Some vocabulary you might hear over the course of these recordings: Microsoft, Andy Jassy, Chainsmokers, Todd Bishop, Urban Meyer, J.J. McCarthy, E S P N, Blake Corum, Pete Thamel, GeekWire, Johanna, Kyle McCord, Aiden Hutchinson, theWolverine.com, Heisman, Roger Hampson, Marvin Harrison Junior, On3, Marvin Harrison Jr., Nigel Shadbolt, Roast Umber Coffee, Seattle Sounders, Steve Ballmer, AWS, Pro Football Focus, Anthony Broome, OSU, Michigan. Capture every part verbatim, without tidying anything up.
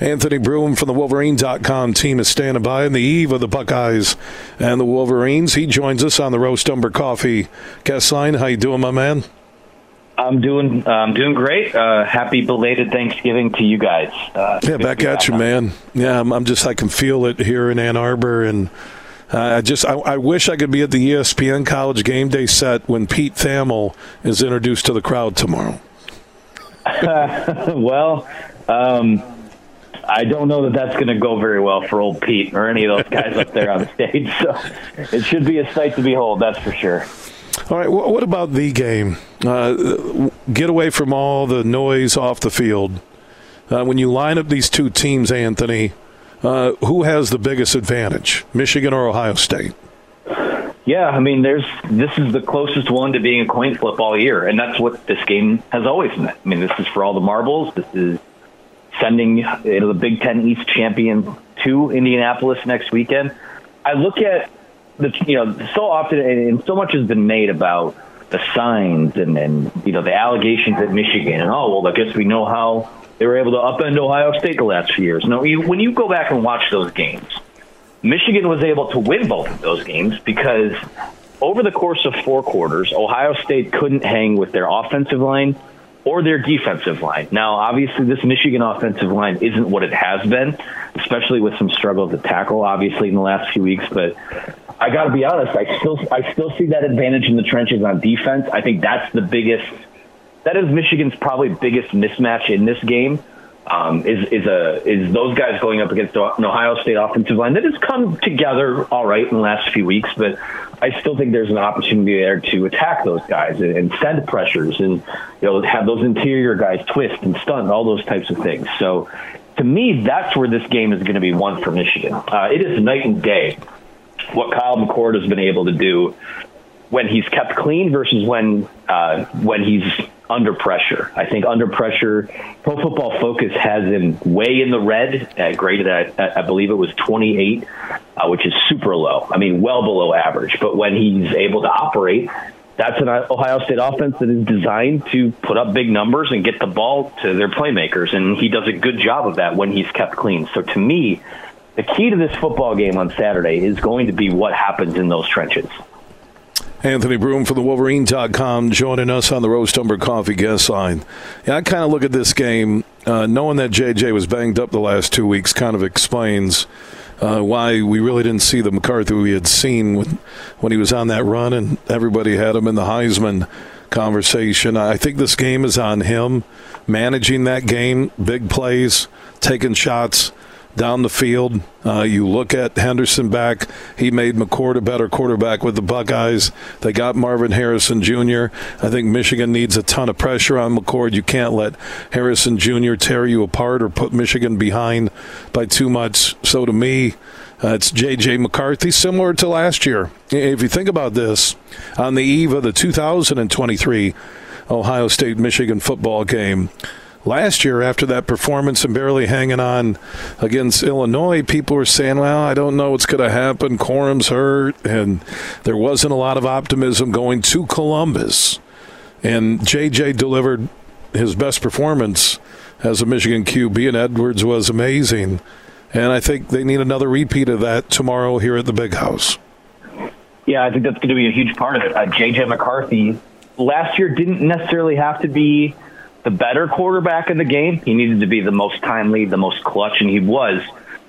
Anthony Broome from the Wolverine dot com team is standing by in the eve of the Buckeyes and the Wolverines. He joins us on the Roast Umber Coffee guest line. How you doing, my man? I'm doing I'm doing great. Uh, happy belated Thanksgiving to you guys. Uh, yeah, back at you, man. Yeah, I'm, I'm just, I can feel it here in Ann Arbor. And uh, I just, I, I wish I could be at the E S P N College Game Day set when Pete Thamel is introduced to the crowd tomorrow. well, um... I don't know that that's going to go very well for old Pete or any of those guys up there on stage. So it should be a sight to behold, that's for sure. All right, what about the game? Uh, get away from all the noise off the field. Uh, when you line up these two teams, Anthony, uh, who has the biggest advantage, Michigan or Ohio State? Yeah, I mean, there's this is the closest one to being a coin flip all year, and that's what this game has always been. I mean, this is for all the marbles. This is sending the Big Ten East champion to Indianapolis next weekend. I look at the, you know, so often, and so much has been made about the signs and, and you know, the allegations at Michigan, and oh, well, I guess we know how they were able to upend Ohio State the last few years. No, you, when you go back and watch those games, Michigan was able to win both of those games because over the course of four quarters, Ohio State couldn't hang with their offensive line or their defensive line. Now, obviously, this Michigan offensive line isn't what it has been, especially with some struggles at tackle, obviously, in the last few weeks. But I got to be honest, I still I still see that advantage in the trenches on defense. I think that's the biggest – that is Michigan's probably biggest mismatch in this game um, is is a is those guys going up against an Ohio State offensive line that has come together all right in the last few weeks. But I still think there's an opportunity there to attack those guys and send pressures and, you know, have those interior guys twist and stunt, all those types of things. So to me, that's where this game is going to be won for Michigan. Uh, it is night and day what Kyle McCord has been able to do when he's kept clean versus when, uh, when he's under pressure. I think under pressure, Pro Football Focus has him way in the red, uh, graded at, I believe it was twenty-eight, uh, which is super low. I mean, well below average. But when he's able to operate, that's an Ohio State offense that is designed to put up big numbers and get the ball to their playmakers. And he does a good job of that when he's kept clean. So to me, the key to this football game on Saturday is going to be what happens in those trenches. Anthony Broome from the Wolverine dot com joining us on the Roast Umber Coffee guest line. Yeah, I kind of look at this game, uh, knowing that J J was banged up the last two weeks kind of explains uh, why we really didn't see the McCarthy we had seen when, when he was on that run and everybody had him in the Heisman conversation. I think this game is on him, managing that game, big plays, taking shots down the field. Uh, you look at Henderson back. He made McCord a better quarterback with the Buckeyes. They got Marvin Harrison Junior I think Michigan needs a ton of pressure on McCord. You can't let Harrison Junior tear you apart or put Michigan behind by too much. So to me, uh, it's J J. McCarthy, similar to last year. If you think about this, on the eve of the two thousand twenty-three Ohio State-Michigan football game, last year, after that performance and barely hanging on against Illinois, people were saying, well, I don't know what's going to happen. Corum's hurt, and there wasn't a lot of optimism going to Columbus. And J J delivered his best performance as a Michigan Q B, and Edwards was amazing. And I think they need another repeat of that tomorrow here at the Big House. Yeah, I think that's going to be a huge part of it. Uh, J J. McCarthy last year didn't necessarily have to be the better quarterback in the game. He needed to be the most timely, the most clutch, and he was.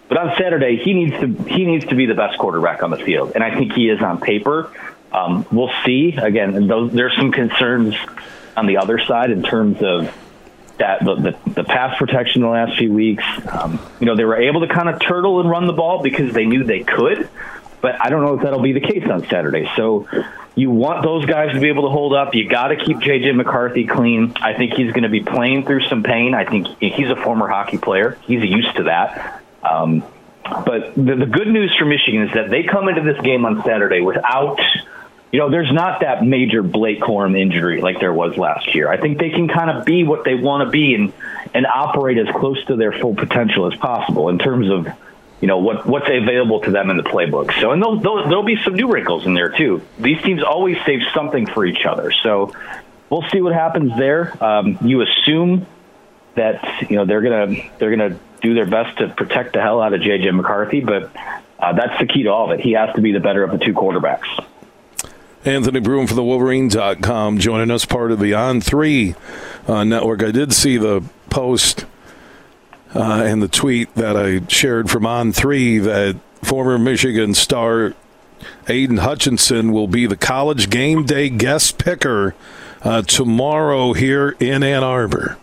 But on Saturday, he needs to he needs to be the best quarterback on the field, and I think he is on paper. Um, we'll see. Again, those, there's some concerns on the other side in terms of that the, the, the pass protection the last few weeks. Um, you know, they were able to kind of turtle and run the ball because they knew they could, but I don't know if that'll be the case on Saturday. So you want those guys to be able to hold up. You got to keep J J. McCarthy clean. I think he's going to be playing through some pain. I think he's a former hockey player. He's used to that. Um, but the, the good news for Michigan is that they come into this game on Saturday without, you know, there's not that major Blake Corum injury like there was last year. I think they can kind of be what they want to be and, and operate as close to their full potential as possible in terms of, you know, what what's available to them in the playbook. So, and they'll, they'll, there'll be some new wrinkles in there, too. These teams always save something for each other. So we'll see what happens there. Um, you assume that, you know, they're gonna they're gonna do their best to protect the hell out of J J. McCarthy, but uh, that's the key to all of it. He has to be the better of the two quarterbacks. Anthony Broome for the Wolverine dot com joining us, part of the On three uh, network. I did see the post uh, and the tweet that I shared from On three that former Michigan star Aiden Hutchinson will be the college game day guest picker uh, tomorrow here in Ann Arbor.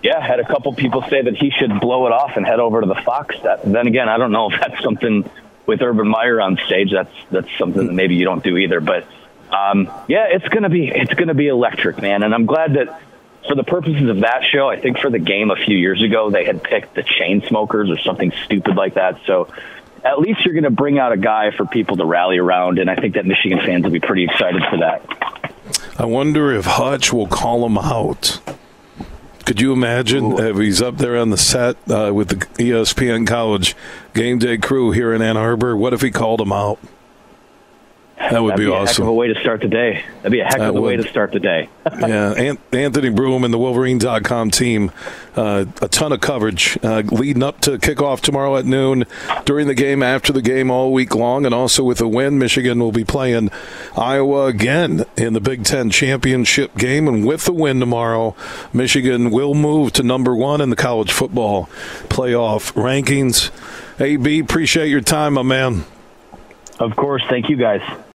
Yeah, had a couple people say that he should blow it off and head over to the Fox. That, then again, I don't know if that's something with Urban Meyer on stage. That's that's something that maybe you don't do either. But um, yeah, it's gonna be it's gonna be electric, man. And I'm glad that for the purposes of that show, I think for the game a few years ago, they had picked the Chainsmokers or something stupid like that. So at least you're gonna bring out a guy for people to rally around, and I think that Michigan fans will be pretty excited for that. I wonder if Hutch will call him out. Could you imagine Ooh. if he's up there on the set uh, with the E S P N College Game Day crew here in Ann Arbor? What if he called them out? That would That'd be, be a awesome. Heck of a way to start the day. That'd be a heck that of a would. way to start the day. Yeah, An- Anthony Broome and the Wolverine dot com team, uh, a ton of coverage uh, leading up to kickoff tomorrow at noon, during the game, after the game, all week long, and also with a win, Michigan will be playing Iowa again in the Big Ten championship game, and with the win tomorrow, Michigan will move to number one in the college football playoff rankings. A B, appreciate your time, my man. Of course. Thank you, guys.